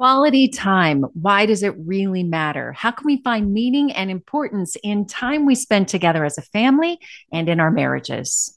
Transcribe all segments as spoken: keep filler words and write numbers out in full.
Quality time. Why does it really matter? How can we find meaning and importance in time we spend together as a family and in our marriages?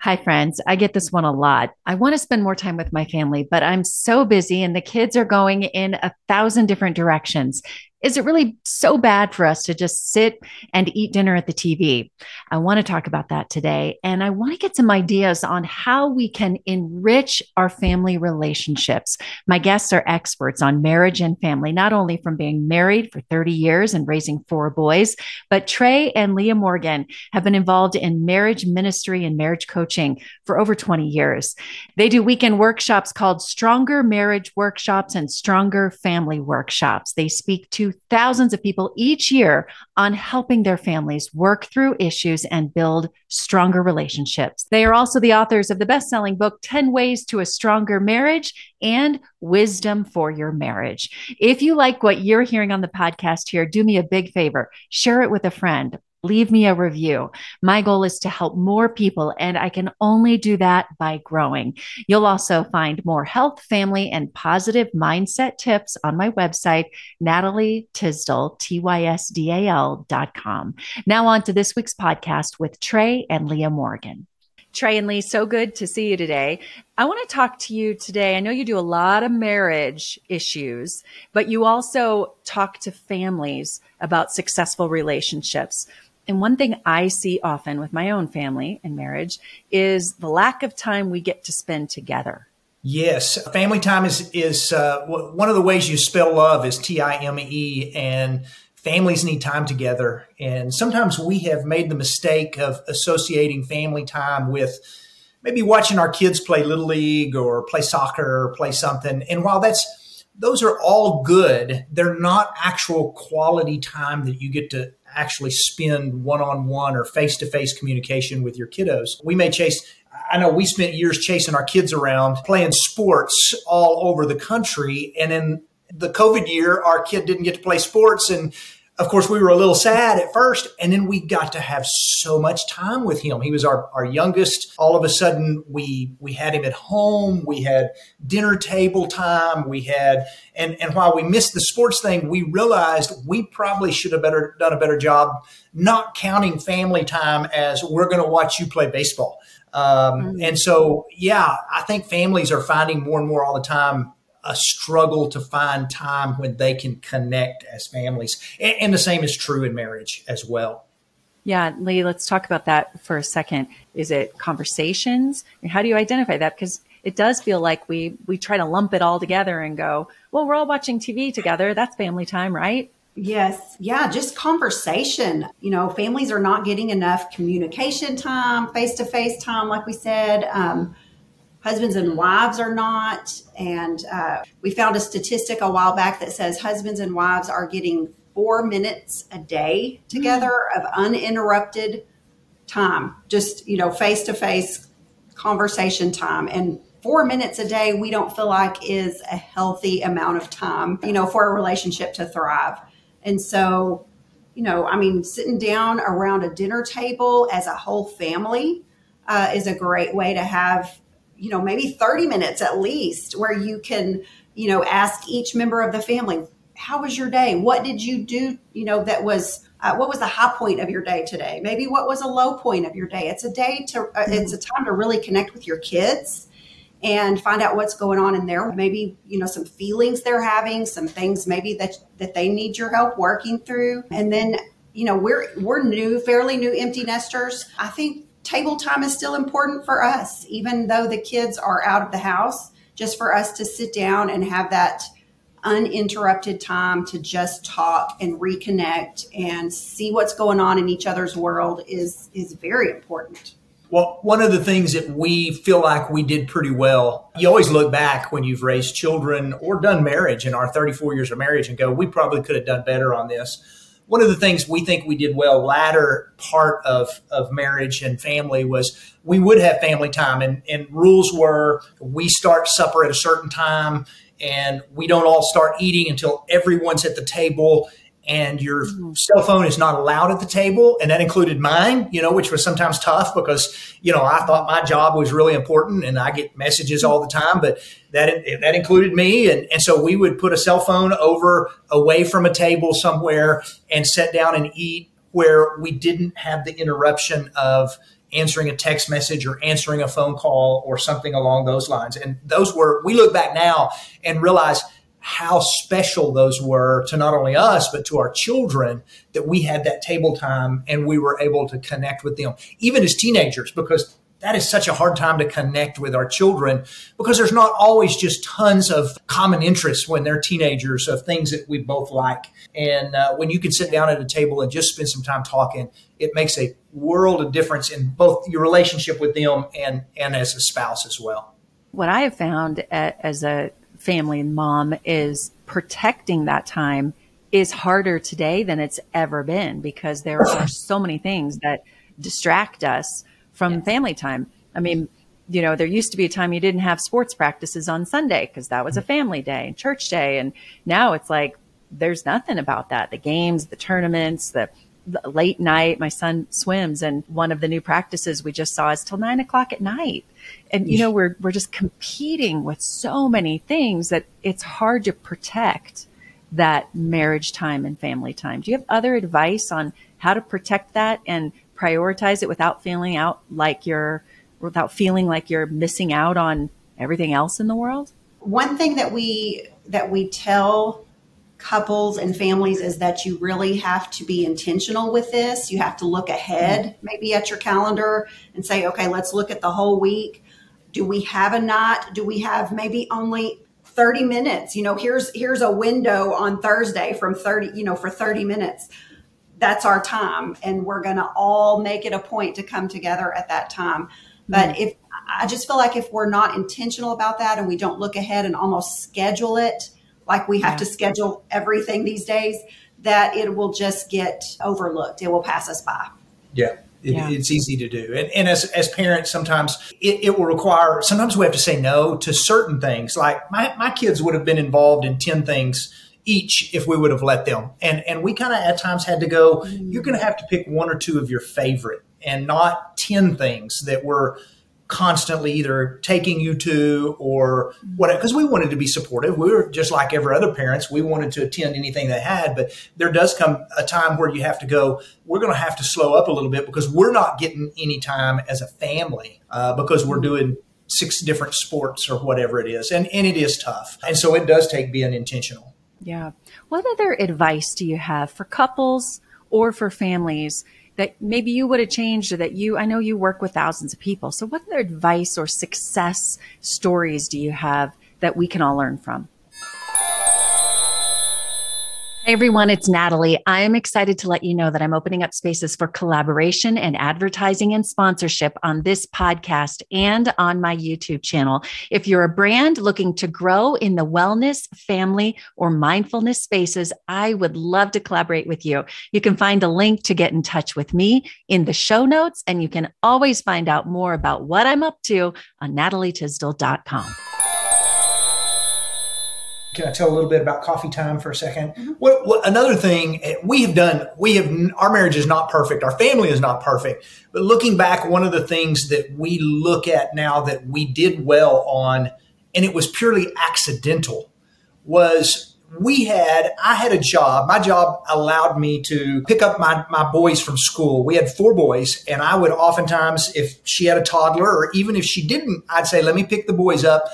Hi, friends. I get this one a lot. I want to spend more time with my family, but I'm so busy and the kids are going in a thousand different directions. Is it really so bad for us to just sit and eat dinner at the T V? I want to talk about that today. And I want to get some ideas on how we can enrich our family relationships. My guests are experts on marriage and family, not only from being married for thirty years and raising four boys, but Trey and Lea Morgan have been involved in marriage ministry and marriage coaching for over twenty years. They do weekend workshops called Stronger Marriage Workshops and Stronger Family Workshops. They speak to thousands of people each year on helping their families work through issues and build stronger relationships. They are also the authors of the best-selling book, ten ways to a Stronger Marriage and Wisdom for Your Marriage. If you like what you're hearing on the podcast here, do me a big favor, share it with a friend. Leave me a review. My goal is to help more people, and I can only do that by growing. You'll also find more health, family, and positive mindset tips on my website, Natalie Tysdal, T Y S D A L dot com. Now on to this week's podcast with Trey and Lea Morgan. Trey and Lea, so good to see you today. I want to talk to you today. I know you do a lot of marriage issues, but you also talk to families about successful relationships. And one thing I see often with my own family and marriage is the lack of time we get to spend together. Yes. Family time is, is uh, one of the ways you spell love is T I M E, and families need time together. And sometimes we have made the mistake of associating family time with maybe watching our kids play Little League or play soccer or play something. And while that's Those are all good, they're not actual quality time that you get to actually spend one-on-one or face-to-face communication with your kiddos. We may chase, I know we spent years chasing our kids around, playing sports all over the country. And in the COVID year, our kid didn't get to play sports. And of course, we were a little sad at first. And then we got to have so much time with him. He was our, our youngest. All of a sudden, we we had him at home. We had dinner table time. We had, and, and while we missed the sports thing, we realized we probably should have better done a better job not counting family time as we're going to watch you play baseball. Um, and so, yeah, I think families are finding more and more all the time a struggle to find time when they can connect as families. And, and the same is true in marriage as well. Yeah, Lea, let's talk about that for a second. Is it conversations? And how do you identify that? Because it does feel like we we try to lump it all together and go, well, we're all watching T V together. That's family time, right? Yes. Yeah. Just conversation. You know, families are not getting enough communication time, face-to-face time, like we said. Um, Husbands and wives are not. And uh, we found a statistic a while back that says husbands and wives are getting four minutes a day together mm-hmm. of uninterrupted time, just, you know, face-to-face conversation time. And four minutes a day, we don't feel like is a healthy amount of time, you know, for a relationship to thrive. And so, you know, I mean, sitting down around a dinner table as a whole family uh, is a great way to have, you know, maybe thirty minutes at least, where you can, you know, ask each member of the family, how was your day? What did you do? You know, that was, uh, what was the high point of your day today? Maybe what was a low point of your day? It's a day to, uh, it's a time to really connect with your kids and find out what's going on in there. Maybe, you know, some feelings they're having, some things maybe that, that they need your help working through. And then, you know, we're, we're new, fairly new empty nesters. I think table time is still important for us, even though the kids are out of the house, just for us to sit down and have that uninterrupted time to just talk and reconnect and see what's going on in each other's world is, is very important. Well, one of the things that we feel like we did pretty well, you always look back when you've raised children or done marriage in our thirty-four years of marriage and go, we probably could have done better on this. One of the things we think we did well latter part of, of marriage and family was we would have family time. And, and rules were we start supper at a certain time and we don't all start eating until everyone's at the table. And your cell phone is not allowed at the table. And that included mine, you know, which was sometimes tough because, you know, I thought my job was really important and I get messages all the time, but that that included me. And, and so we would put a cell phone over away from a table somewhere and sit down and eat where we didn't have the interruption of answering a text message or answering a phone call or something along those lines. And those were, we look back now and realize how special those were to not only us, but to our children, that we had that table time and we were able to connect with them, even as teenagers, because that is such a hard time to connect with our children because there's not always just tons of common interests when they're teenagers of things that we both like. And uh, when you can sit down at a table and just spend some time talking, it makes a world of difference in both your relationship with them and, and as a spouse as well. What I have found as a family and mom is protecting that time is harder today than it's ever been because there are so many things that distract us from yes. family time. I mean, you know, there used to be a time you didn't have sports practices on Sunday because that was a family day and church day. And now it's like, there's nothing about that. The games, the tournaments, the late night, my son swims. And one of the new practices we just saw is till nine o'clock at night. And, you know, we're, we're just competing with so many things that it's hard to protect that marriage time and family time. Do you have other advice on how to protect that and prioritize it without feeling out like you're, without feeling like you're missing out on everything else in the world? One thing that we, that we tell couples and families is that you really have to be intentional with this. You have to look ahead, maybe at your calendar and say, okay, let's look at the whole week. Do we have a knot? Do we have maybe only thirty minutes? You know, here's, here's a window on Thursday from thirty, you know, for thirty minutes, that's our time. And we're going to all make it a point to come together at that time. But mm-hmm. if I just feel like if we're not intentional about that and we don't look ahead and almost schedule it, like we have yeah. to schedule everything these days, that it will just get overlooked. It will pass us by. Yeah, it, yeah. it's easy to do. And, and as, as parents, sometimes it, it will require, sometimes we have to say no to certain things. Like my, my kids would have been involved in ten things each if we would have let them. And, and we kind of at times had to go, mm. you're going to have to pick one or two of your favorite and not ten things that were constantly either taking you to or whatever, because we wanted to be supportive. We were just like every other parents. We wanted to attend anything they had, but there does come a time where you have to go, we're going to have to slow up a little bit because we're not getting any time as a family uh, because we're doing six different sports or whatever it is. And, and it is tough. And so it does take being intentional. Yeah. What other advice do you have for couples or for families that maybe you would have changed, or that you, I know you work with thousands of people. So what other advice or success stories do you have that we can all learn from? Hey everyone, it's Natalie. I am excited to let you know that I'm opening up spaces for collaboration and advertising and sponsorship on this podcast and on my YouTube channel. If you're a brand looking to grow in the wellness, family, or mindfulness spaces, I would love to collaborate with you. You can find a link to get in touch with me in the show notes, and you can always find out more about what I'm up to on natalie tysdal dot com. Can I tell a little bit about coffee time for a second? Mm-hmm. What, what, another thing we have done, we have, our marriage is not perfect. Our family is not perfect. But looking back, one of the things that we look at now that we did well on, and it was purely accidental, was we had, I had a job. My job allowed me to pick up my, my boys from school. We had four boys, and I would oftentimes, if she had a toddler or even if she didn't, I'd say, let me pick the boys up.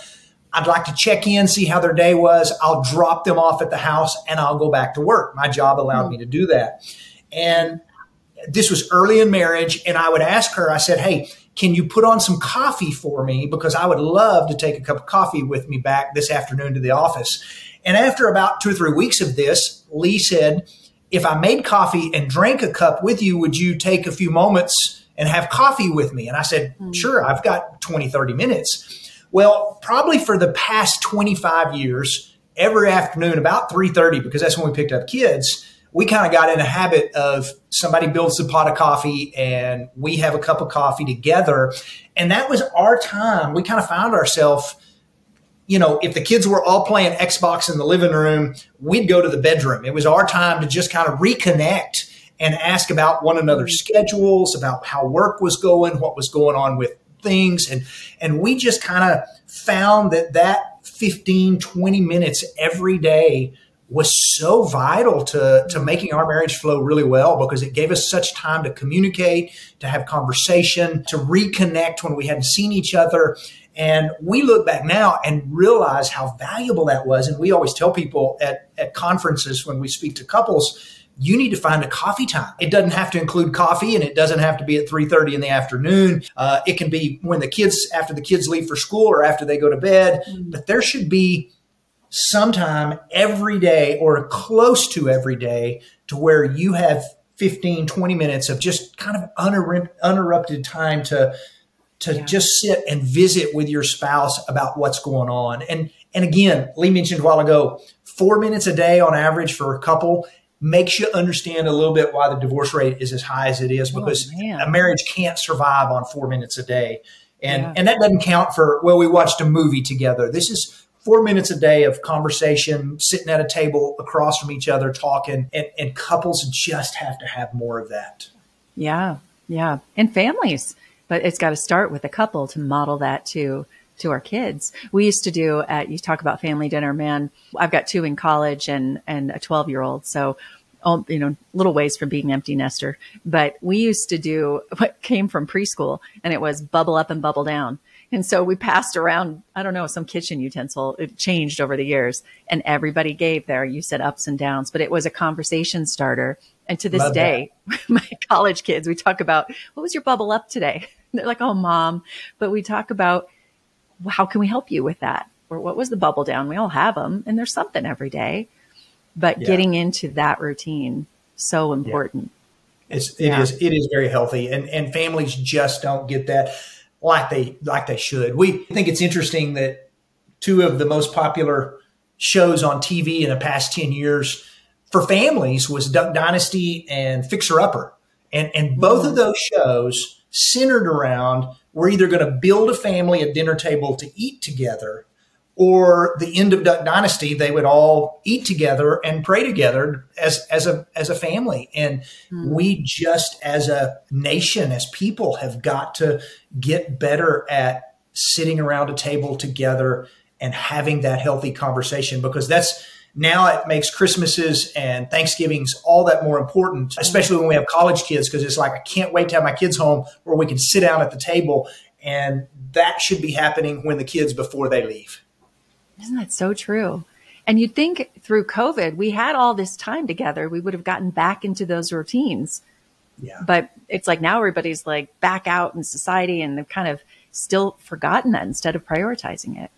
I'd like to check in, see how their day was. I'll drop them off at the house and I'll go back to work. My job allowed mm-hmm. me to do that. And this was early in marriage. And I would ask her, I said, hey, can you put on some coffee for me? Because I would love to take a cup of coffee with me back this afternoon to the office. And after about two or three weeks of this, Lee said, if I made coffee and drank a cup with you, would you take a few moments and have coffee with me. And I said, mm. sure, I've got twenty, thirty minutes. Well, probably for the past twenty-five years, every afternoon, about three thirty, because that's when we picked up kids, we kind of got in a habit of somebody builds a pot of coffee and we have a cup of coffee together. And that was our time. We kind of found ourselves, you know, if the kids were all playing Xbox in the living room, we'd go to the bedroom. It was our time to just kind of reconnect and ask about one another's schedules, about how work was going, what was going on with things. And, and we just kind of found that that fifteen, twenty minutes every day was so vital to, to making our marriage flow really well, because it gave us such time to communicate, to have conversation, to reconnect when we hadn't seen each other. And we look back now and realize how valuable that was. And we always tell people at, at conferences when we speak to couples, you need to find a coffee time. It doesn't have to include coffee, and it doesn't have to be at three thirty in the afternoon. Uh, it can be when the kids, after the kids leave for school or after they go to bed. Mm-hmm. But there should be sometime every day or close to every day to where you have fifteen, twenty minutes of just kind of uninterrupted time to to yeah. just sit and visit with your spouse about what's going on. And, and again, Lee mentioned a while ago, four minutes a day on average for a couple makes you understand a little bit why the divorce rate is as high as it is, because oh, a marriage can't survive on four minutes a day. And, yeah. and that doesn't count for, well, we watched a movie together. This is four minutes a day of conversation, sitting at a table across from each other, talking, and, and couples just have to have more of that. Yeah. Yeah. And families, but it's got to start with a couple to model that to, to our kids. We used to do at, you talk about family dinner, man, I've got two in college and, and a twelve year old. So, um, you know, little ways from being empty nester, but we used to do what came from preschool, and it was bubble up and bubble down. And so we passed around, I don't know, some kitchen utensil. It changed over the years, and everybody gave their, you said, ups and downs, but it was a conversation starter. And to this Love day, that. My college kids, we talk about, what was your bubble up today? And they're like, oh, mom. But we talk about, well, how can we help you with that? Or what was the bubble down? We all have them, and there's something every day, but yeah. getting into that routine, so important. Yeah. It's, it yeah. is, it is very healthy. And, and families just don't get that. Like they like they should. We think it's interesting that two of the most popular shows on T V in the past ten years for families was Duck Dynasty and Fixer Upper. And and both of those shows centered around, we're either going to build a family at dinner table to eat together, or the end of Duck Dynasty, they would all eat together and pray together as, as a, as a family. And mm. we just, as a nation, as people, have got to get better at sitting around a table together and having that healthy conversation, because that's, now it makes Christmases and Thanksgivings all that more important, especially when we have college kids, because it's like, I can't wait to have my kids home where we can sit down at the table. And that should be happening when the kids, before they leave. Isn't that so true? And you'd think through COVID, we had all this time together, we would have gotten back into those routines. Yeah. But it's like now everybody's like back out in society, and they've kind of still forgotten that instead of prioritizing it.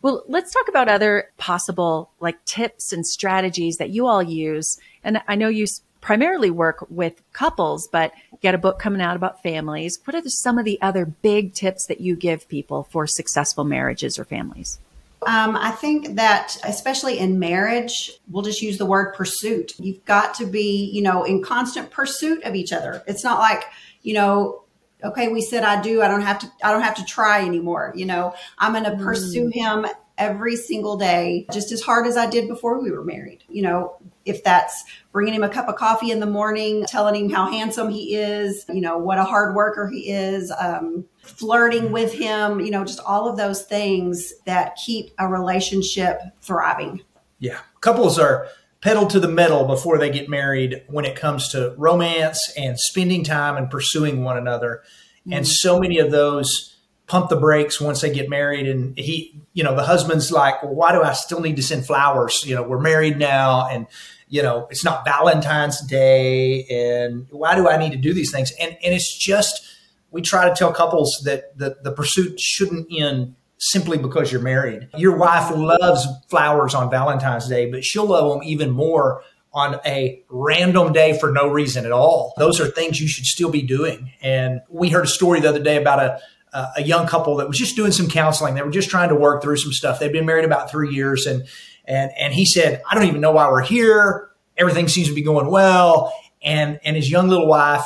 Well, let's talk about other possible like tips and strategies that you all use. And I know you primarily work with couples, but you got a book coming out about families. What are the, some of the other big tips that you give people for successful marriages or families? Um, I think that especially in marriage, we'll just use the word pursuit. You've got to be, you know, in constant pursuit of each other. It's not like, you know, okay, we said, I do, I don't have to, I don't have to try anymore. You know, I'm going to mm. pursue him every single day, just as hard as I did before we were married. You know, if that's bringing him a cup of coffee in the morning, telling him how handsome he is, you know, what a hard worker he is, um, flirting with him, you know, just all of those things that keep a relationship thriving. Yeah. Couples are pedal to the metal before they get married when it comes to romance and spending time and pursuing one another. Mm-hmm. And so many of those pump the brakes once they get married. And he, you know, the husband's like, well, why do I still need to send flowers? You know, we're married now, and, you know, it's not Valentine's Day, and why do I need to do these things? And and it's just, we try to tell couples that the, the pursuit shouldn't end simply because you're married. Your wife loves flowers on Valentine's Day, but she'll love them even more on a random day for no reason at all. Those are things you should still be doing. And we heard a story the other day about a Uh, a young couple that was just doing some counseling. They were just trying to work through some stuff. They'd been married about three years. And, and, and he said, I don't even know why we're here. Everything seems to be going well. And, and his young little wife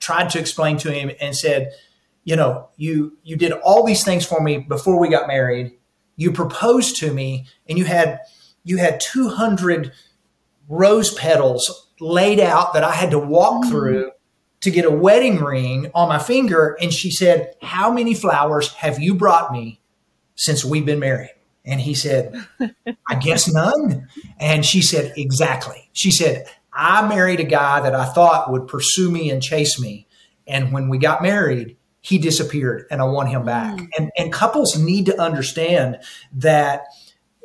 tried to explain to him and said, you know, you, you did all these things for me before we got married. You proposed to me and you had, you had two hundred rose petals laid out that I had to walk mm. through to get a wedding ring on my finger. And she said, how many flowers have you brought me since we've been married? And he said, I guess none. And she said, exactly. She said, I married a guy that I thought would pursue me and chase me. And when we got married, he disappeared and I want him back. Mm. And, and couples need to understand that,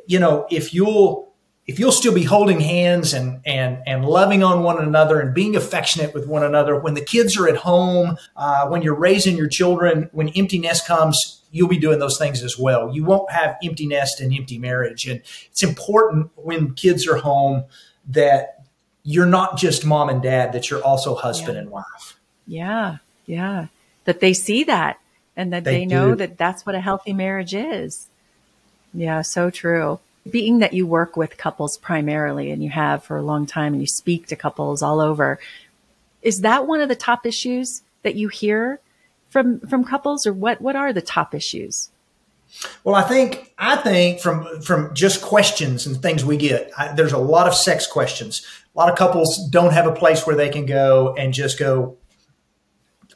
you know, if you'll If you'll still be holding hands and and and loving on one another and being affectionate with one another, when the kids are at home, uh, when you're raising your children, when empty nest comes, you'll be doing those things as well. You won't have empty nest and empty marriage. And it's important when kids are home that you're not just mom and dad, that you're also husband yeah. and wife. Yeah, yeah. That they see that and that they, they know do. that that's what a healthy marriage is. Yeah, so true. Being that you work with couples primarily and you have for a long time and you speak to couples all over, is that one of the top issues that you hear from from couples, or what what are the top issues? Well, I think I think from from just questions and things we get, I, there's a lot of sex questions. A lot of couples don't have a place where they can go and just go,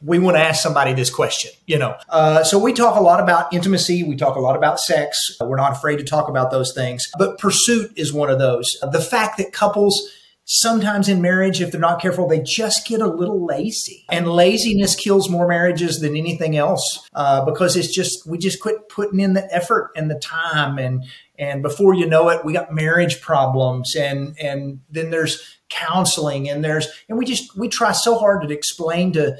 we want to ask somebody this question, you know. Uh, so we talk a lot about intimacy. We talk a lot about sex. We're not afraid to talk about those things. But pursuit is one of those. The fact that couples sometimes in marriage, if they're not careful, they just get a little lazy. And laziness kills more marriages than anything else uh, because it's just, we just quit putting in the effort and the time. And and before you know it, we got marriage problems. And, and then there's counseling and there's, and we just, we try so hard to explain to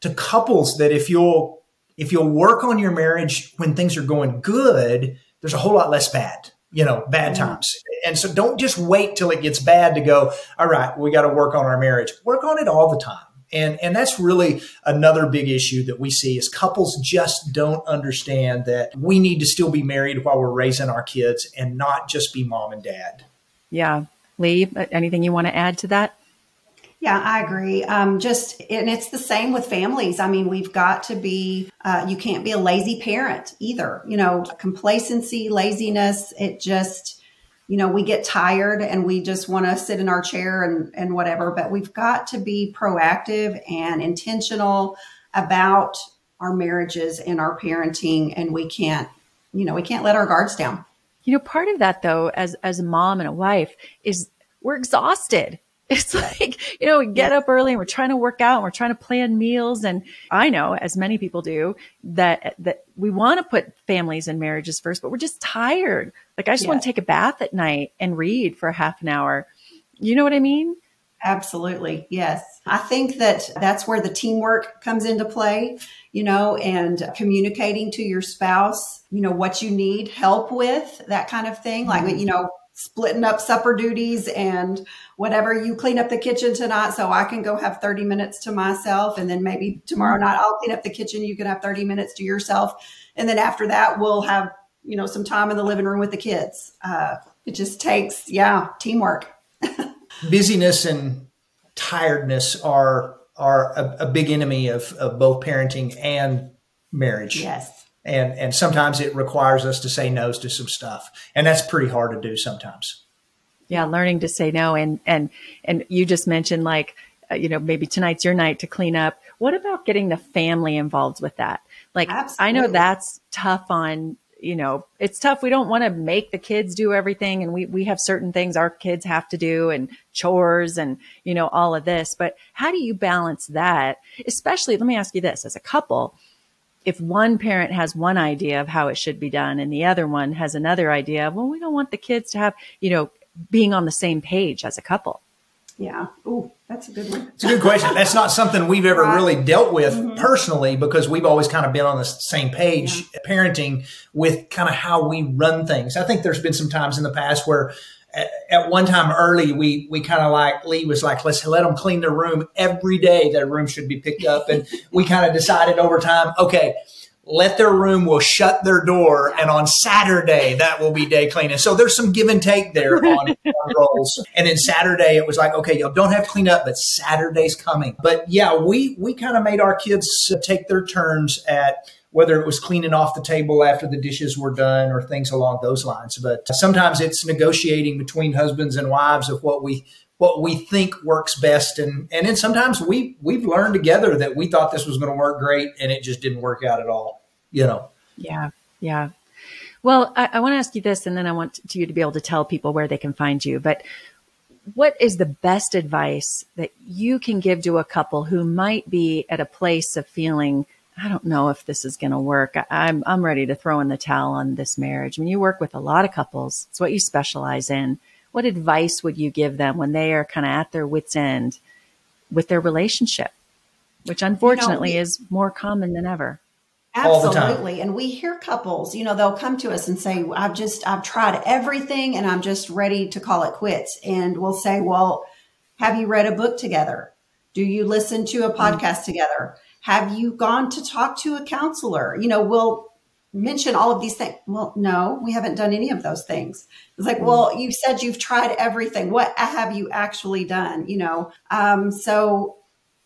to couples that if you'll if you'll work on your marriage when things are going good, there's a whole lot less bad, you know, bad mm-hmm. times. And so don't just wait till it gets bad to go, all right, we got to work on our marriage. Work on it all the time. And and that's really another big issue that we see is couples just don't understand that we need to still be married while we're raising our kids and not just be mom and dad. Yeah. Lea, anything you want to add to that? Yeah, I agree. Um, just, and it's the same with families. I mean, we've got to be, uh, you can't be a lazy parent either. You know, complacency, laziness, it just, you know, we get tired and we just want to sit in our chair and, and whatever, but we've got to be proactive and intentional about our marriages and our parenting. And we can't, you know, we can't let our guards down. You know, part of that though, as, as a mom and a wife is we're exhausted. It's like, you know, we get up early and we're trying to work out and we're trying to plan meals. And I know, as many people do, that that we want to put families and marriages first, but we're just tired. Like, I just yeah. want to take a bath at night and read for half an hour. You know what I mean? Absolutely. Yes. I think that that's where the teamwork comes into play, you know, and communicating to your spouse, you know, what you need help with, that kind of thing. Like, you know, splitting up supper duties and whatever, you clean up the kitchen tonight so I can go have thirty minutes to myself. And then maybe tomorrow night I'll clean up the kitchen. You can have thirty minutes to yourself. And then after that, we'll have, you know, some time in the living room with the kids. Uh, it just takes, yeah, teamwork. Busyness and tiredness are, are a, a big enemy of, of both parenting and marriage. Yes. And and sometimes it requires us to say no to some stuff. And that's pretty hard to do sometimes. Yeah, learning to say no. And and and you just mentioned, like, uh, you know, maybe tonight's your night to clean up. What about getting the family involved with that? Like, absolutely. I know that's tough on, you know, it's tough. We don't want to make the kids do everything. And we, we have certain things our kids have to do and chores and, you know, all of this. But how do you balance that? Especially, let me ask you this, as a couple, if one parent has one idea of how it should be done and the other one has another idea, well, we don't want the kids to have, you know, being on the same page as a couple. Yeah. Ooh, that's a good one. It's a good question. That's not something we've ever right. really dealt with mm-hmm. personally, because we've always kind of been on the same page yeah. parenting with kind of how we run things. I think there's been some times in the past where at one time early, we we kind of like, Lee was like, let's let them clean their room every day. Their room should be picked up. And we kind of decided over time, okay, let their room, will shut their door. And on Saturday, that will be day cleaning. So there's some give and take there on, on roles. And then Saturday, it was like, okay, y'all don't have to clean up, but Saturday's coming. But yeah, we, we kind of made our kids take their turns at whether it was cleaning off the table after the dishes were done or things along those lines. But sometimes it's negotiating between husbands and wives of what we what we think works best. And and then sometimes we we've learned together that we thought this was going to work great and it just didn't work out at all, you know? Yeah. Yeah. Well, I, I want to ask you this, and then I want you to be able to tell people where they can find you. But what is the best advice that you can give to a couple who might be at a place of feeling, I don't know if this is going to work. I, I'm I'm ready to throw in the towel on this marriage. I mean, you work with a lot of couples. It's what you specialize in. What advice would you give them when they are kind of at their wits' end with their relationship, which unfortunately you know, is more common than ever? Absolutely. And we hear couples, you know, they'll come to us and say, I've just, I've tried everything and I'm just ready to call it quits. And we'll say, well, have you read a book together? Do you listen to a podcast together? Have you gone to talk to a counselor? You know, we'll mention all of these things. Well, no, we haven't done any of those things. It's like, well, you said you've tried everything. What have you actually done? You know, um, so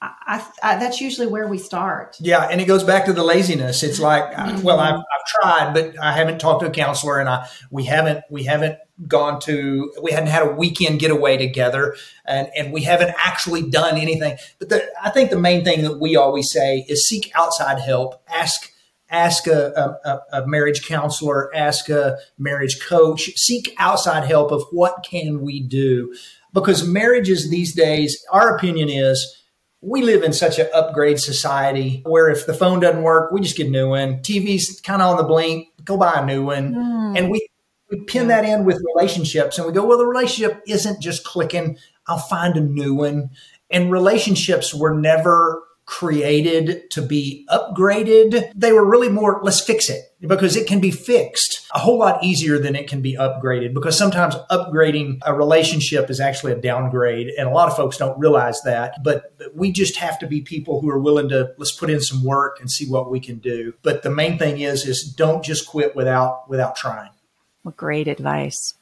I, I, that's usually where we start. Yeah. And it goes back to the laziness. It's like, mm-hmm. well, I've, I've tried, but I haven't talked to a counselor and I, we haven't, we haven't gone to, we hadn't had a weekend getaway together and, and we haven't actually done anything. But the, I think the main thing that we always say is seek outside help, ask, ask a, a, a marriage counselor, ask a marriage coach, seek outside help of what can we do? Because marriages these days, our opinion is, we live in such an upgrade society where if the phone doesn't work, we just get a new one. T V's kind of on the blink, go buy a new one. Mm. And we, we pin that in with relationships and we go, well, the relationship isn't just clicking. I'll find a new one. And relationships were never created to be upgraded. They were really more, let's fix it because it can be fixed a whole lot easier than it can be upgraded, because sometimes upgrading a relationship is actually a downgrade. And a lot of folks don't realize that, but, but we just have to be people who are willing to, let's put in some work and see what we can do. But the main thing is, is don't just quit without, without trying. Well, great advice.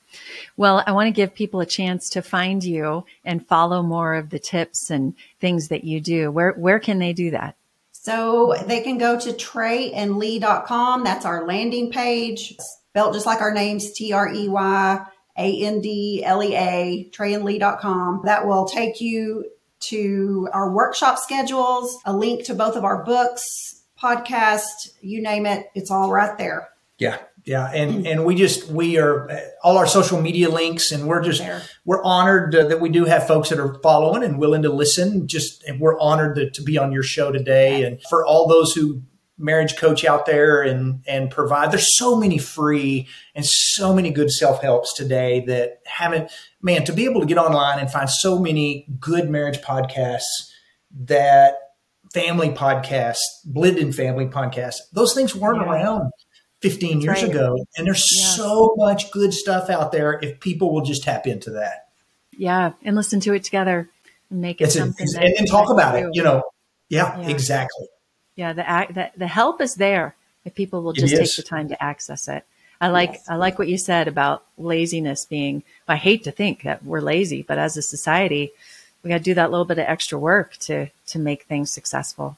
Well, I want to give people a chance to find you and follow more of the tips and things that you do. Where where can they do that? So they can go to trey and lea dot com. That's our landing page. Spelled just like our names, T R E Y A N D L E A, trey and lea dot com. That will take you to our workshop schedules, a link to both of our books, podcast, you name it. It's all right there. Yeah. Yeah. And, and we just, we are all our social media links, and we're just, we're honored uh, that we do have folks that are following and willing to listen. Just, and we're honored to, to be on your show today. And for all those who marriage coach out there and, and provide, there's so many free and so many good self-helps today that haven't, man, to be able to get online and find so many good marriage podcasts, that family podcasts, blended family podcasts, those things weren't yeah. around fifteen years right. ago. And there's yeah. so much good stuff out there if people will just tap into that. Yeah. And listen to it together and make it it's something. A, and, and talk about do. it, you know? Yeah, yeah. exactly. Yeah. The, the, the help is there if people will just take the time to access it. I like, yes. I like what you said about laziness being, I hate to think that we're lazy, but as a society, we got to do that little bit of extra work to, to make things successful.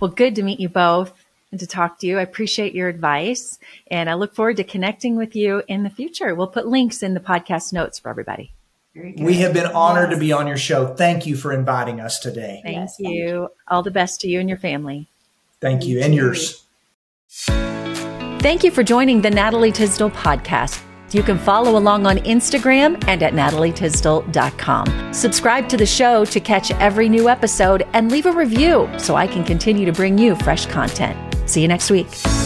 Well, good to meet you both and to talk to you. I appreciate your advice, and I look forward to connecting with you in the future. We'll put links in the podcast notes for everybody. We have been honored yes. to be on your show. Thank you for inviting us today. Thank yes. you. All the best to you and your family. Thank you. And yours. Thank you for joining the Natalie Tysdal podcast. You can follow along on Instagram and at natalie tysdal dot com. Subscribe to the show to catch every new episode and leave a review so I can continue to bring you fresh content. See you next week.